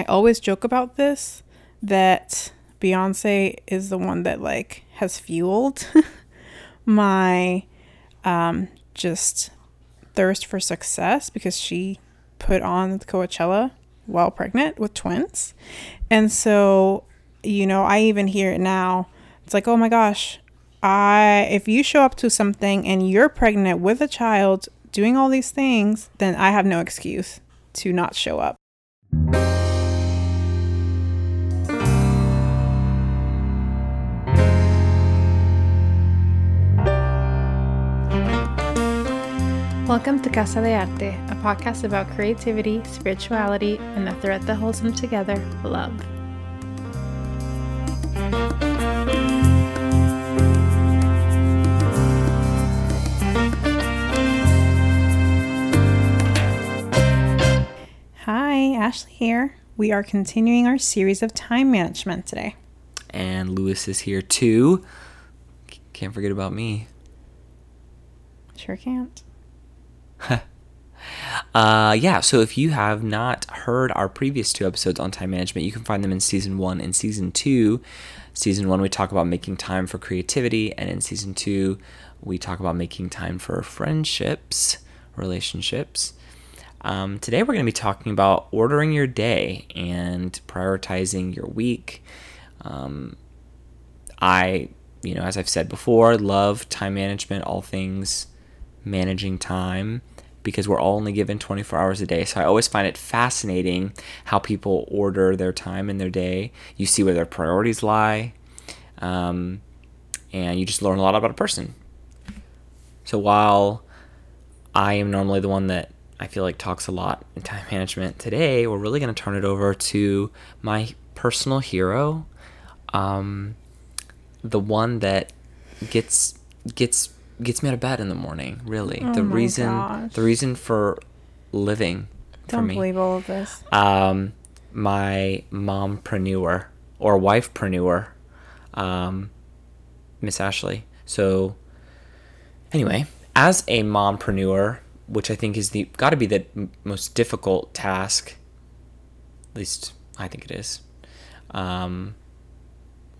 I always joke about this, that Beyoncé is the one that like has fueled my just thirst for success, because she put on the Coachella while pregnant with twins. And so, you know, I even hear it now. It's like, oh my gosh, if you show up to something and you're pregnant with a child doing all these things, then I have no excuse to not show up. Welcome to Casa de Arte, a podcast about creativity, spirituality, and the thread that holds them together, love. Hi, Ashley here. We are continuing our series of time management today. And Lewis is here too. Can't forget about me. Sure can't. So if you have not heard our previous two episodes on time management, you can find them in season 1 and season 2. Season 1, we talk about making time for creativity, and in season 2, we talk about making time for friendships, relationships. Today we're going to be talking about ordering your day and prioritizing your week. I as I've said before, love time management, all things managing time, because we're all only given 24 hours a day. So I always find it fascinating how people order their time in their day. You see where their priorities lie, and you just learn a lot about a person. So while I am normally the one that I feel like talks a lot in time management, today we're really going to turn it over to my personal hero, the one that gets me out of bed in the morning, really. Oh, the reason for living. Don't for me. Believe all of this. My mompreneur or wifepreneur, Miss Ashley. So anyway, as a mompreneur, which I think is gotta be the most difficult task, at least I think it is.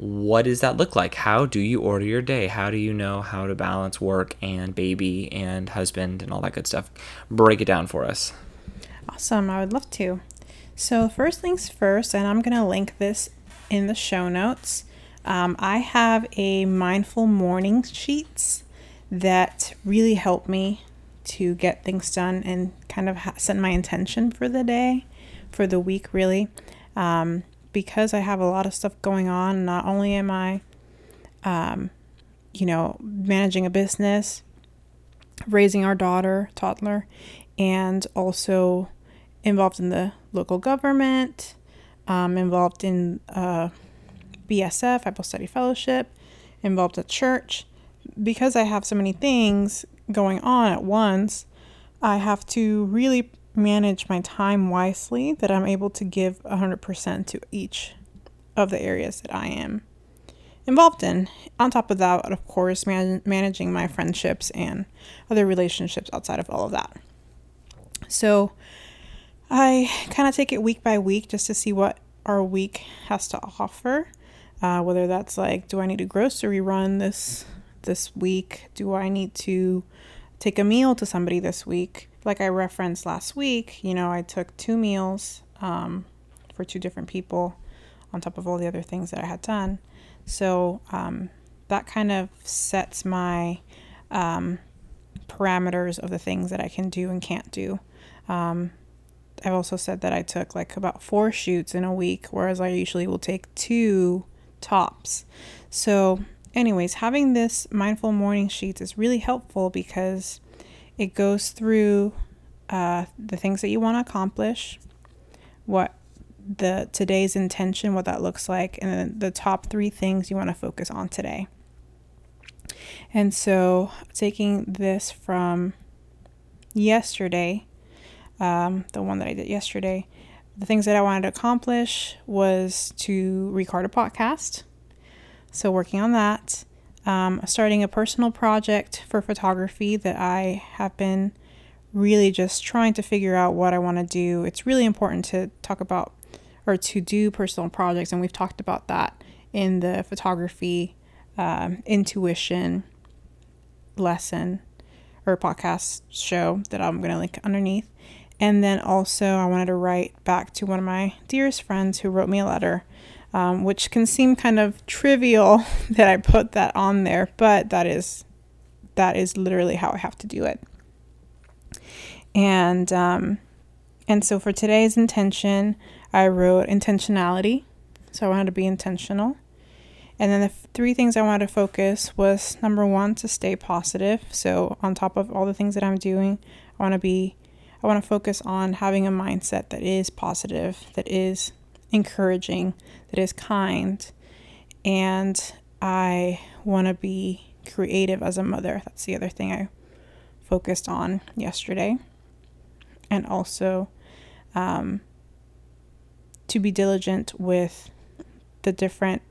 What does that look like? How do you order your day? How do you know how to balance work and baby and husband and all that good stuff? Break it down for us. Awesome. I would love to. So first things first, and I'm going to link this in the show notes. I have a mindful morning sheets that really help me to get things done and kind of set my intention for the day, for the week, really. Because I have a lot of stuff going on, not only am I, managing a business, raising our daughter, toddler, and also involved in the local government, involved in BSF, Bible Study Fellowship, involved at church. Because I have so many things going on at once, I have to really manage my time wisely, that I'm able to give 100% to each of the areas that I am involved in. On top of that, of course, managing my friendships and other relationships outside of all of that. So I kind of take it week by week just to see what our week has to offer, whether that's like, do I need a grocery run this week? Do I need to take a meal to somebody this week? Like I referenced last week, I took 2 meals for 2 different people on top of all the other things that I had done. So that kind of sets my parameters of the things that I can do and can't do. I've also said that I took like about 4 shoots in a week, whereas I usually will take 2 tops. So anyways, having this mindful morning sheets is really helpful because it goes through the things that you want to accomplish, what today's intention, what that looks like, and then the top 3 things you want to focus on today. And so taking this from yesterday, the one that I did yesterday, the things that I wanted to accomplish was to record a podcast. So working on that. Starting a personal project for photography that I have been really just trying to figure out what I want to do. It's really important to talk about or to do personal projects. And we've talked about that in the photography intuition lesson or podcast show that I'm going to link underneath. And then also I wanted to write back to one of my dearest friends who wrote me a letter, which can seem kind of trivial that I put that on there, but that is literally how I have to do it. And so for today's intention, I wrote intentionality. So I wanted to be intentional. And then the three things I wanted to focus was, number one, to stay positive. So on top of all the things that I'm doing, I want to focus on having a mindset that is positive, that is encouraging, that is kind. And I want to be creative as a mother. That's the other thing I focused on yesterday. And also to be diligent with the different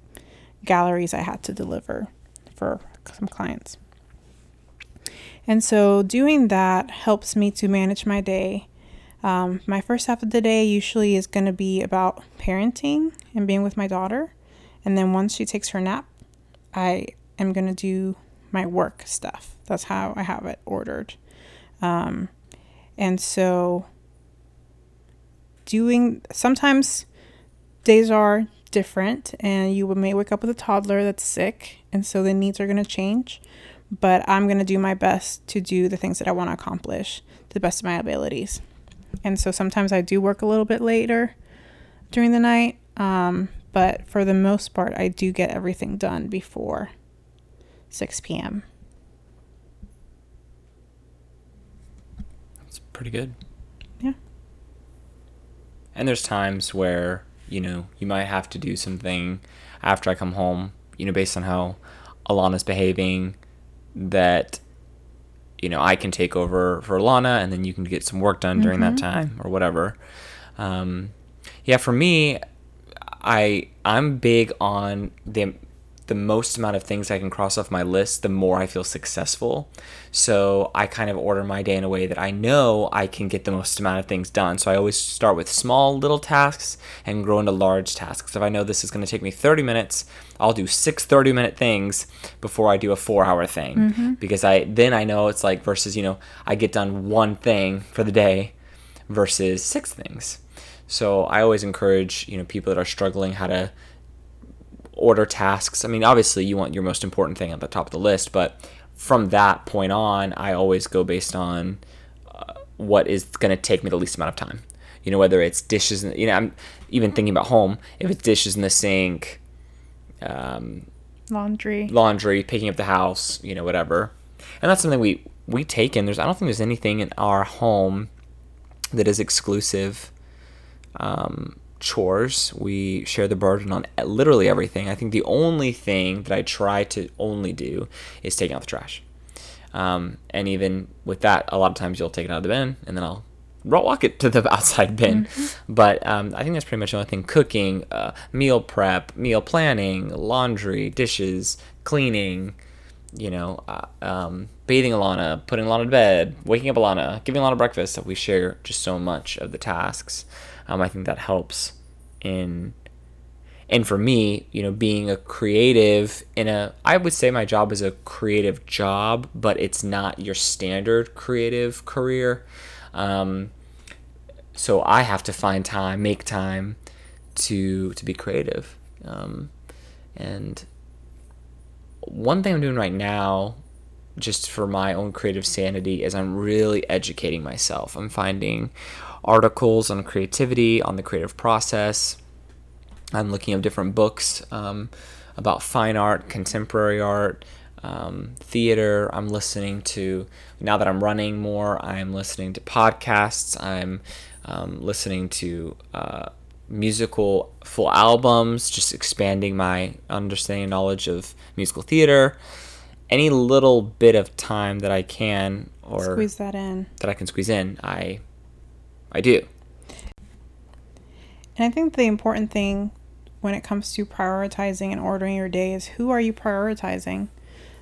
galleries I had to deliver for some clients. And so doing that helps me to manage my day. My first half of the day usually is going to be about parenting and being with my daughter. And then once she takes her nap, I am going to do my work stuff. That's how I have it ordered. And so sometimes days are different and you may wake up with a toddler that's sick. And so the needs are going to change, but I'm going to do my best to do the things that I want to accomplish to the best of my abilities. And so sometimes I do work a little bit later during the night. But for the most part, I do get everything done before 6 p.m. That's pretty good. Yeah. And there's times where, you might have to do something after I come home, based on how Alana's behaving, that, I can take over for Alana and then you can get some work done during that time or whatever. For me, I'm big on the most amount of things I can cross off my list, the more I feel successful. So I kind of order my day in a way that I know I can get the most amount of things done. So I always start with small little tasks and grow into large tasks. If I know this is going to take me 30 minutes, I'll do 6 30-minute things before I do a 4-hour thing. Because I know it's like versus, I get done one thing for the day versus 6 things. So I always encourage, people that are struggling how to order tasks. I mean, obviously you want your most important thing at the top of the list, but from that point on, I always go based on what is going to take me the least amount of time. Whether it's dishes, I'm even thinking about home, if it's dishes in the sink, laundry, picking up the house, whatever. And that's something we take in. I don't think there's anything in our home that is exclusive, chores. We share the burden on literally everything. I think the only thing that I try to only do is taking out the trash. And even with that, a lot of times you'll take it out of the bin and then I'll walk it to the outside bin. But I think that's pretty much the only thing. Cooking, meal prep, meal planning, laundry, dishes, cleaning, bathing Alana, putting Alana to bed, waking up Alana, giving Alana breakfast. That we share just so much of the tasks. I think that helps and for me, being a creative I would say my job is a creative job, but it's not your standard creative career. So I have to find time, make time to be creative. And one thing I'm doing right now, just for my own creative sanity, is I'm really educating myself. I'm finding articles on creativity, on the creative process. I'm looking up different books about fine art, contemporary art, theater. I'm listening to, now that I'm running more, I'm listening to podcasts. I'm listening to musical full albums, just expanding my understanding and knowledge of musical theater. Any little bit of time that I can squeeze in, I do. And I think the important thing when it comes to prioritizing and ordering your day is, who are you prioritizing?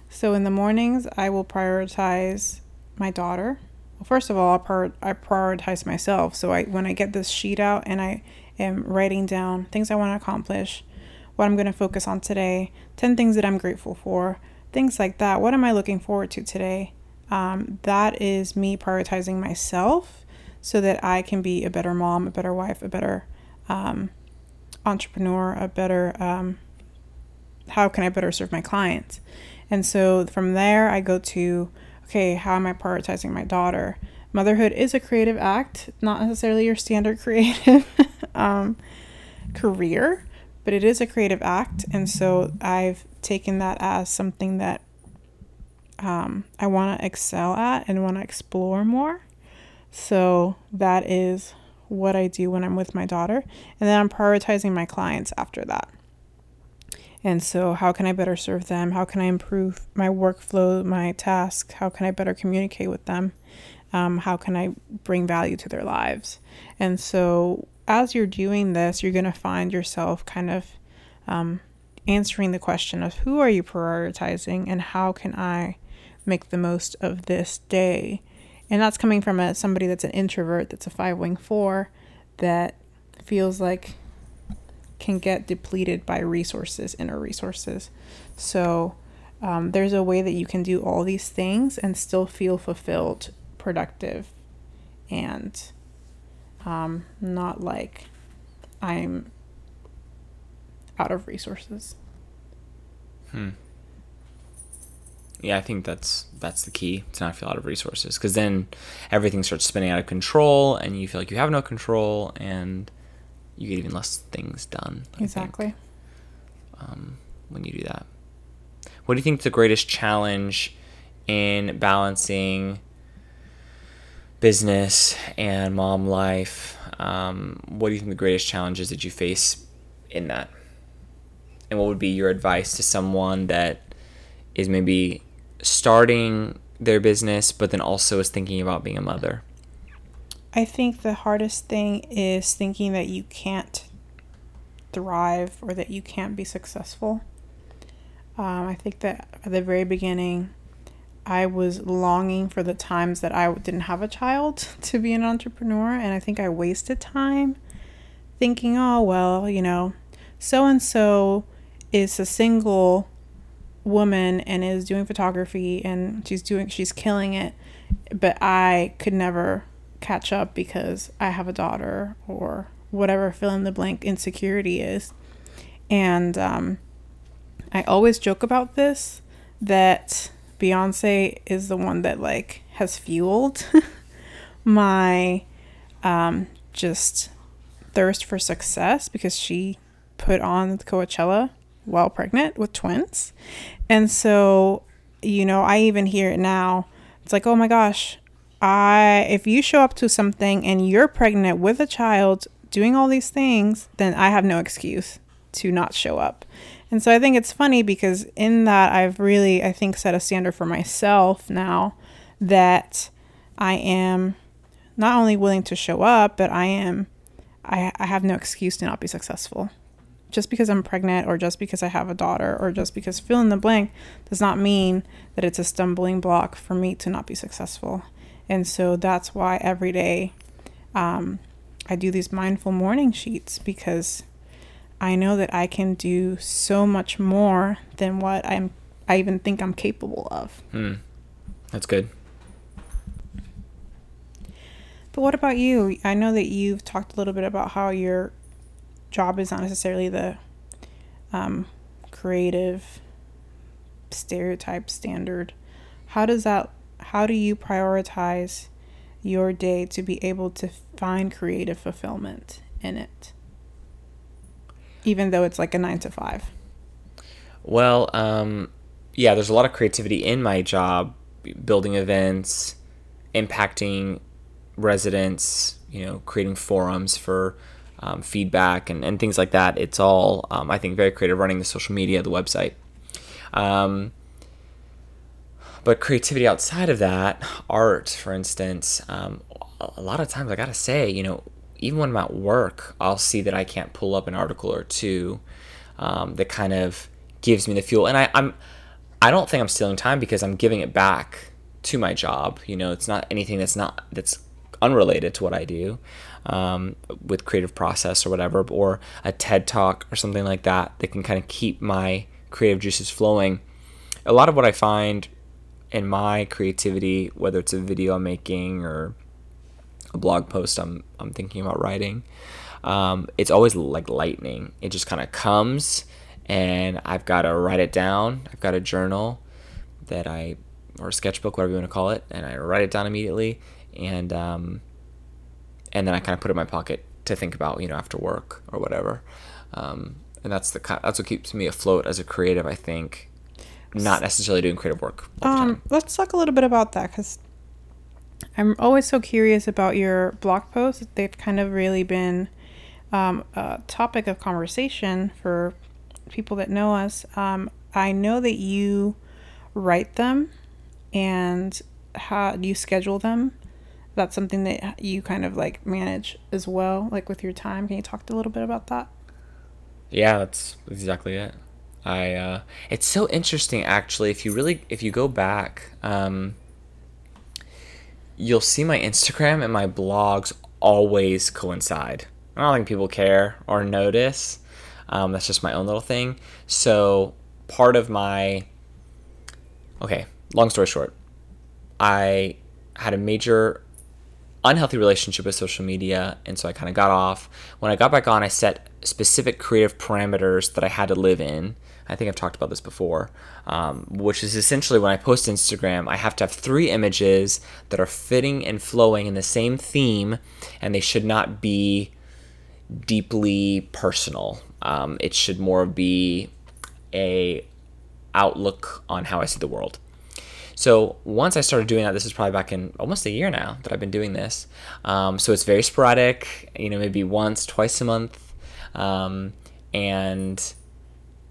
So in the mornings, I will prioritize my daughter. Well, first of all, I prioritize myself. So when I get this sheet out and I am writing down things I want to accomplish, what I'm going to focus on today, 10 things that I'm grateful for, things like that. What am I looking forward to today? That is me prioritizing myself so that I can be a better mom, a better wife, a better entrepreneur, a better, how can I better serve my clients? And so from there, I go to, okay, how am I prioritizing my daughter? Motherhood is a creative act, not necessarily your standard creative career, but it is a creative act. And so I've taken that as something that I want to excel at and want to explore more. So that is what I do when I'm with my daughter. And then I'm prioritizing my clients after that. And so how can I better serve them? How can I improve my workflow, my task? How can I better communicate with them? How can I bring value to their lives? And so as you're doing this, you're going to find yourself kind of answering the question of who are you prioritizing and how can I make the most of this day? And that's coming from somebody that's an introvert, that's a 5'4", that feels like can get depleted by resources, inner resources. So there's a way that you can do all these things and still feel fulfilled, productive, and not like I'm out of resources. Yeah, I think that's the key, to not feel out of resources, because then everything starts spinning out of control and you feel like you have no control and you get even less things done. Exactly. When you do that. What do you think is the greatest challenge in balancing business and mom life? What do you think the greatest challenges that you face in that? And what would be your advice to someone that is maybe starting their business, but then also is thinking about being a mother? I think the hardest thing is thinking that you can't thrive or that you can't be successful. I think that at the very beginning, I was longing for the times that I didn't have a child to be an entrepreneur. And I think I wasted time thinking, oh, well, you know, so-and-so is a single woman and is doing photography and she's killing it, but I could never catch up because I have a daughter, or whatever fill in the blank insecurity is. And I always joke about this, that Beyoncé is the one that like has fueled my just thirst for success, because she put on Coachella while pregnant with twins. And so, you know, I even hear it now. It's like, oh my gosh, if you show up to something and you're pregnant with a child doing all these things, then I have no excuse to not show up. And so I think it's funny because in that I've really, I think, set a standard for myself now that I am not only willing to show up, but I have no excuse to not be successful. Just because I'm pregnant, or just because I have a daughter, or just because fill in the blank, does not mean that it's a stumbling block for me to not be successful. And so that's why every day I do these mindful morning sheets, because I know that I can do so much more than what I even think I'm capable of. That's good. But what about you? I know that you've talked a little bit about how your job is not necessarily the creative stereotype standard. How do you prioritize your day to be able to find creative fulfillment in it, even though it's like a 9-to-5? Well, yeah, there's a lot of creativity in my job, building events, impacting residents, you know, creating forums for feedback and things like that. It's all, I think, very creative, running the social media, the website. But creativity outside of that, art, for instance, a lot of times I gotta say, you know, even when I'm at work, I'll see that I can't pull up an article or two that kind of gives me the fuel. And I don't think I'm stealing time, because I'm giving it back to my job. You know, it's not anything that's unrelated to what I do with creative process or whatever, or a TED Talk or something like that that can kind of keep my creative juices flowing. A lot of what I find in my creativity, whether it's a video I'm making or a blog post I'm thinking about writing, it's always like lightning. It just kind of comes, and I've got to write it down. I've got a journal or a sketchbook, whatever you want to call it, and I write it down immediately, and then I kind of put it in my pocket to think about, after work or whatever. And that's what keeps me afloat as a creative, I think. Not necessarily doing creative work all the time. Let's talk a little bit about that, because I'm always so curious about your blog posts. They've kind of really been a topic of conversation for people that know us. I know that you write them, and how do you schedule them? That's something that you kind of like manage as well, like with your time. Can you talk a little bit about that? Yeah, that's exactly it. It's so interesting, actually. If you go back, you'll see my Instagram and my blogs always coincide. I don't think people care or notice. That's just my own little thing. So part of long story short, I had a major unhealthy relationship with social media, and so I kind of got off. When I got back on, I set specific creative parameters that I had to live in. I think I've talked about this before, which is essentially when I post Instagram, I have to have 3 images that are fitting and flowing in the same theme, and they should not be deeply personal. It should more be a outlook on how I see the world. So once I started doing that, this is probably back in almost a year now that I've been doing this. So it's very sporadic, maybe once, twice a month. And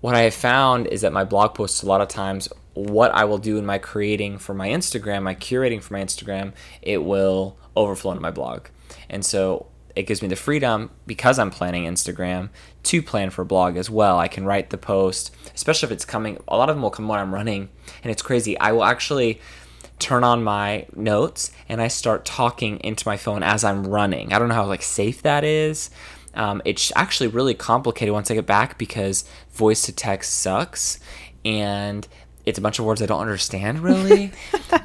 what I have found is that my blog posts, a lot of times, what I will do in my creating for my Instagram, my curating for my Instagram, it will overflow into my blog. And so it gives me the freedom, because I'm planning Instagram, to plan for a blog as well. I can write the post, especially if it's coming. A lot of them will come when I'm running, and it's crazy. I will actually turn on my notes, and I start talking into my phone as I'm running. I don't know how safe that is. It's actually really complicated once I get back, because voice to text sucks, and it's a bunch of words I don't understand really.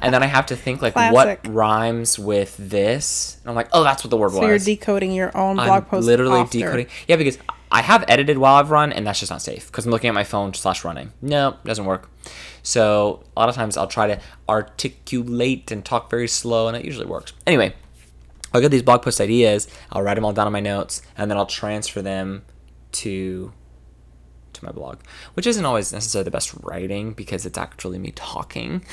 And then I have to think what rhymes with this, and I'm like, oh, that's what the word was. So you're decoding your own blog post. Literally after. Decoding. Yeah, because I have edited while I've run, and that's just not safe because I'm looking at my phone /running. No, doesn't work. So a lot of times I'll try to articulate and talk very slow, and it usually works. Anyway, I'll get these blog post ideas, I'll write them all down in my notes, and then I'll transfer them to my blog, which isn't always necessarily the best writing because it's actually me talking.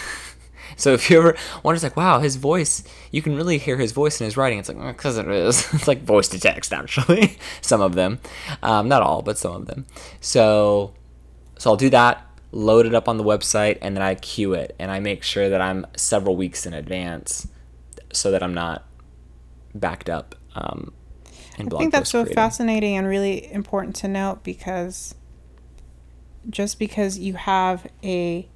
So if you ever wonder, like, wow, his voice, you can really hear his voice in his writing. It's like, because it is. It's like voice to text, actually. Some of them. Not all, but some of them. So I'll do that, load it up on the website, and then I queue it. And I make sure that I'm several weeks in advance so that I'm not backed up in blog post. I think that's so fascinating and really important to note, because just because you have a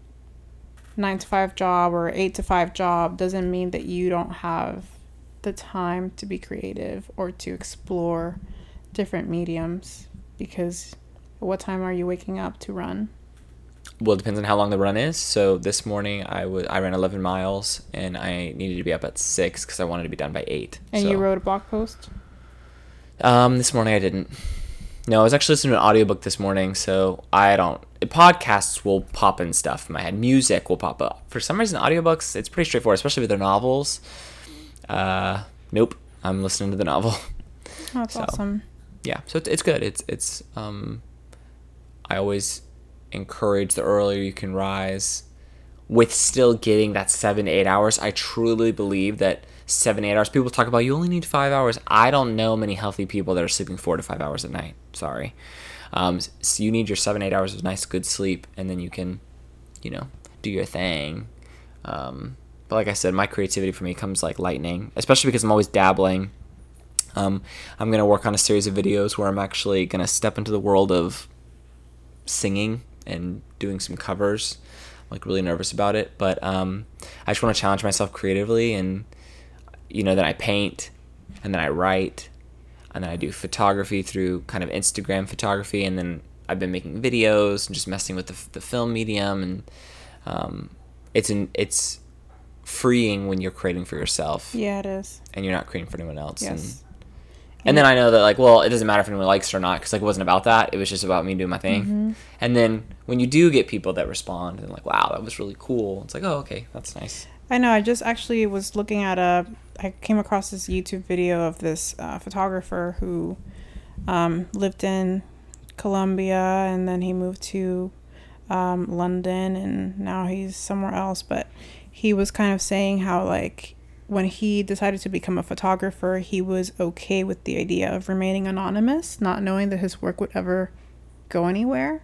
9-to-5 job or 8-to-5 job doesn't mean that you don't have the time to be creative or to explore different mediums, because what time are you waking up to run? Well, it depends on how long the run is. So this morning I ran 11 miles, and I needed to be up at 6 because I wanted to be done by 8. And so, you wrote a blog post? This morning I didn't. No, I was actually listening to an audiobook this morning, so I don't. Podcasts will pop in stuff in my head. Music will pop up. For some reason, audiobooks, it's pretty straightforward, especially with their novels. Nope, I'm listening to the novel. Oh, that's awesome. Yeah, so it's good. I always encourage the earlier you can rise with still getting that 7-8 hours. I truly believe that 7-8 hours. People talk about you only need 5 hours. I don't know many healthy people that are sleeping 4 to 5 hours at night. Sorry. So you need your 7-8 hours of nice, good sleep, and then you can, do your thing. But like I said, my creativity for me comes like lightning, especially because I'm always dabbling. I'm going to work on a series of videos where I'm actually going to step into the world of singing and doing some covers. I'm really nervous about it, but I just want to challenge myself creatively, and then I paint, and then I write, and then I do photography through kind of Instagram photography, and then I've been making videos and just messing with the film medium, and it's freeing when you're creating for yourself. Yeah, it is. And you're not creating for anyone else. Yes. And then I know that, like, well, it doesn't matter if anyone likes it or not, because, like, it wasn't about that. It was just about me doing my thing. Mm-hmm. And then when you do get people that respond and, like, wow, that was really cool, it's like, oh, okay, that's nice. I know. I just actually was looking at I came across this YouTube video of this photographer who lived in Colombia, and then he moved to London, and now he's somewhere else. But he was kind of saying how, like, when he decided to become a photographer, he was okay with the idea of remaining anonymous, not knowing that his work would ever go anywhere.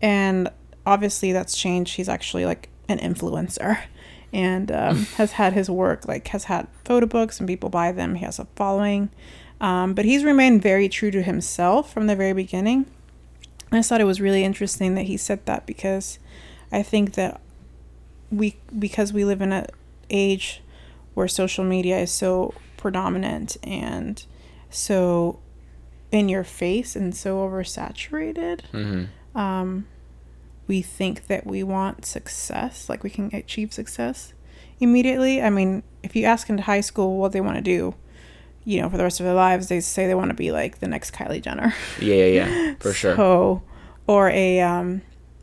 And obviously that's changed. He's actually, like, an influencer, and has had his work, like, has had photo books and people buy them. He has a following, but he's remained very true to himself from the very beginning. And I thought it was really interesting that he said that, because I think that because we live in an age where social media is so predominant and so in your face and so oversaturated, mm-hmm. We think that we want success, like we can achieve success immediately. I mean, if you ask into high school what they want to do, you know, for the rest of their lives, they say they want to be like the next Kylie Jenner. Yeah, for sure. So, or a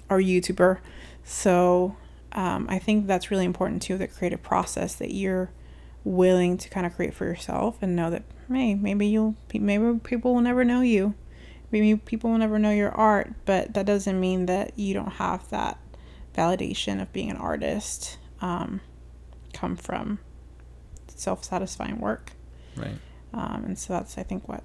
YouTuber. So I think that's really important too, the creative process, that you're willing to kind of create for yourself and know that, hey, maybe people will never know you. Maybe people will never know your art, but that doesn't mean that you don't have that validation of being an artist come from self-satisfying work. Right. And so that's, I think, what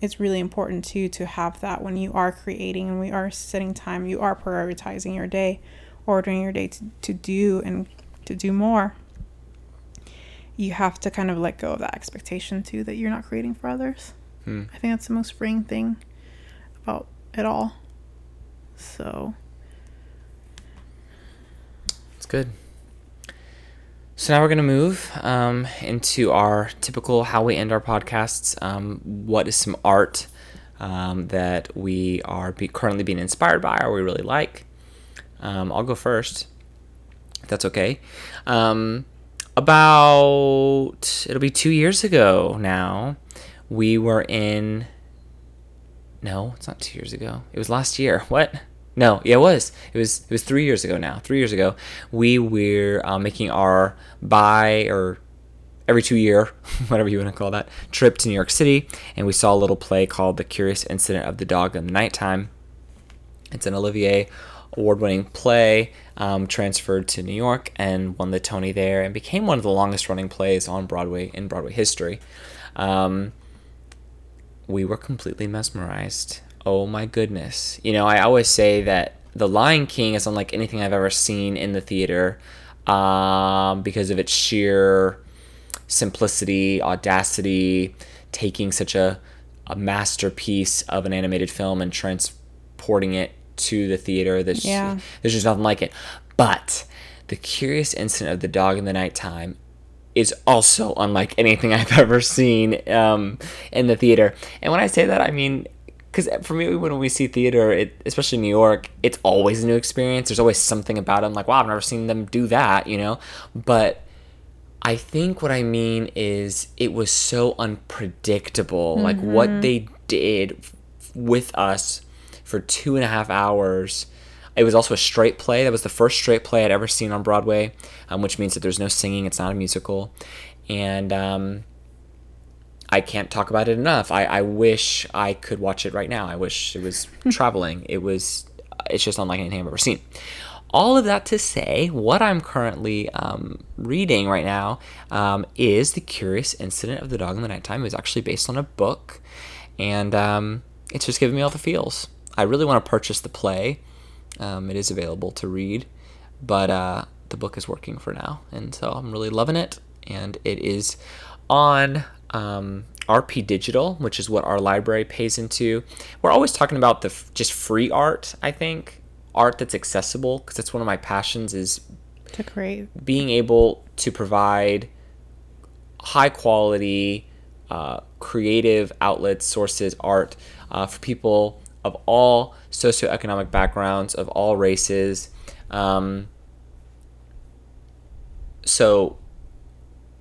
it's really important too, to have that when you are creating and we are setting time, you are prioritizing your day, ordering your day to do more. You have to kind of let go of that expectation too, that you're not creating for others. I think that's the most freeing thing about it all. So it's good. So now we're going to move into our typical how we end our podcasts. What is some art that we are currently being inspired by or we really like? I'll go first, if that's okay. It'll be 2 years ago now. No, it's not 2 years ago. It was last year. What? No, yeah, it was. It was 3 years ago now. 3 years ago, we were making our every 2 year, whatever you want to call that, trip to New York City, and we saw a little play called The Curious Incident of the Dog in the Nighttime. It's an Olivier award-winning play, transferred to New York and won the Tony there, and became one of the longest-running plays on Broadway in Broadway history. We were completely mesmerized. Oh my goodness. You know, I always say that The Lion King is unlike anything I've ever seen in the theater because of its sheer simplicity, audacity, taking such a masterpiece of an animated film and transporting it to the theater. There's just nothing like it. But The Curious Incident of the Dog in the Nighttime is also unlike anything I've ever seen in the theater. And when I say that, I mean, because for me, when we see theater, especially in New York, it's always a new experience. There's always something about it. I'm like, wow, I've never seen them do that, you know? But I think what I mean is it was so unpredictable. Mm-hmm. Like what they did with us for 2.5 hours. It was also a straight play. That was the first straight play I'd ever seen on Broadway, which means that there's no singing. It's not a musical. And I can't talk about it enough. I wish I could watch it right now. I wish it was traveling. It's just unlike anything I've ever seen. All of that to say, what I'm currently reading right now is The Curious Incident of the Dog in the Nighttime. It was actually based on a book, and it's just giving me all the feels. I really want to purchase the play. It is available to read, but the book is working for now, and so I'm really loving it. And it is on RP Digital, which is what our library pays into. We're always talking about the just free art. I think art that's accessible, because that's one of my passions, is to create, being able to provide high quality creative outlets, sources, art for people of all socioeconomic backgrounds, of all races. So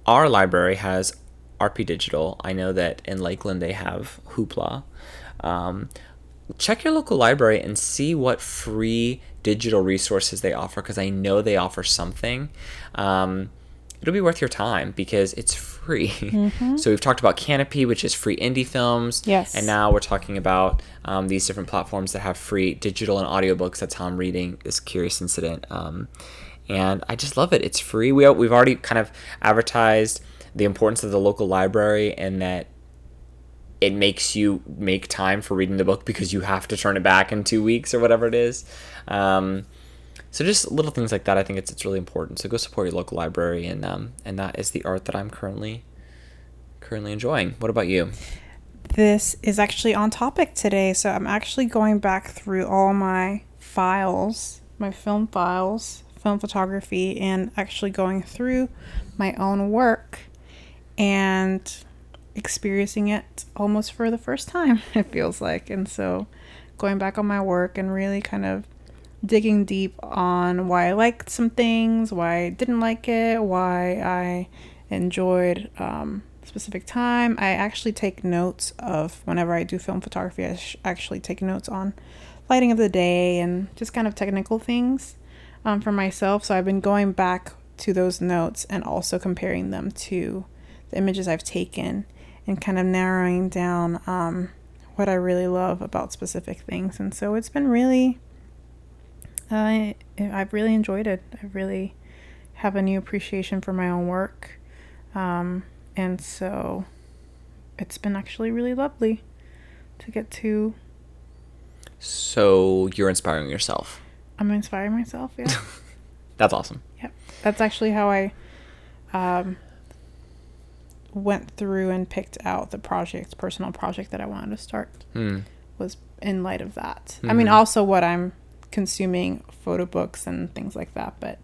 our library has RP Digital. I know that in Lakeland they have Hoopla. Check your local library and see what free digital resources they offer, because I know they offer something. It'll be worth your time because it's free. Mm-hmm. So we've talked about Canopy, which is free indie films. Yes. And now we're talking about these different platforms that have free digital and audiobooks. That's how I'm reading this Curious Incident. And I just love it. It's free. We've already kind of advertised the importance of the local library and that it makes you make time for reading the book because you have to turn it back in 2 weeks or whatever it is. So just little things like that. I think it's really important. So go support your local library, and that is the art that I'm currently enjoying. What about you? This is actually on topic today. So I'm actually going back through all my files, my film files, film photography, and actually going through my own work and experiencing it almost for the first time, it feels like. And so going back on my work and really kind of digging deep on why I liked some things, why I didn't like it, why I enjoyed specific time. I actually take notes of, whenever I do film photography, I actually take notes on lighting of the day and just kind of technical things for myself. So I've been going back to those notes and also comparing them to the images I've taken and kind of narrowing down what I really love about specific things. And so it's been really... I've really enjoyed it. I really have a new appreciation for my own work. And so it's been actually really lovely to get to. So you're inspiring yourself. I'm inspiring myself, yeah. That's awesome. Yep. That's actually how I went through and picked out the personal project that I wanted to start. Was in light of that. Mm-hmm. I mean, also what I'm consuming, photo books and things like that, but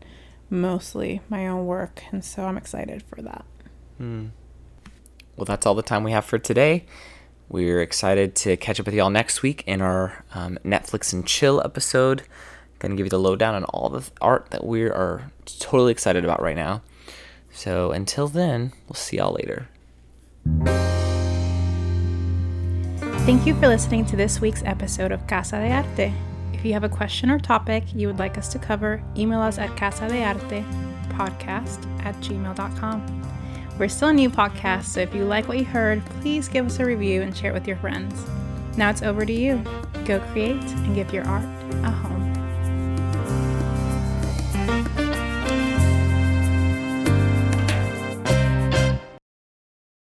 mostly my own work, and so I'm excited for that. Well, that's all the time we have for today. We're excited to catch up with y'all next week in our Netflix and Chill episode. Gonna give you the lowdown on all the art that we are totally excited about right now. So until then, we'll see y'all later. Thank you for listening to this week's episode of Casa de Arte. If you have a question or topic you would like us to cover, email us at casadeartepodcast@gmail.com. We're still a new podcast, so if you like what you heard, please give us a review and share it with your friends. Now it's over to you. Go create and give your art a home.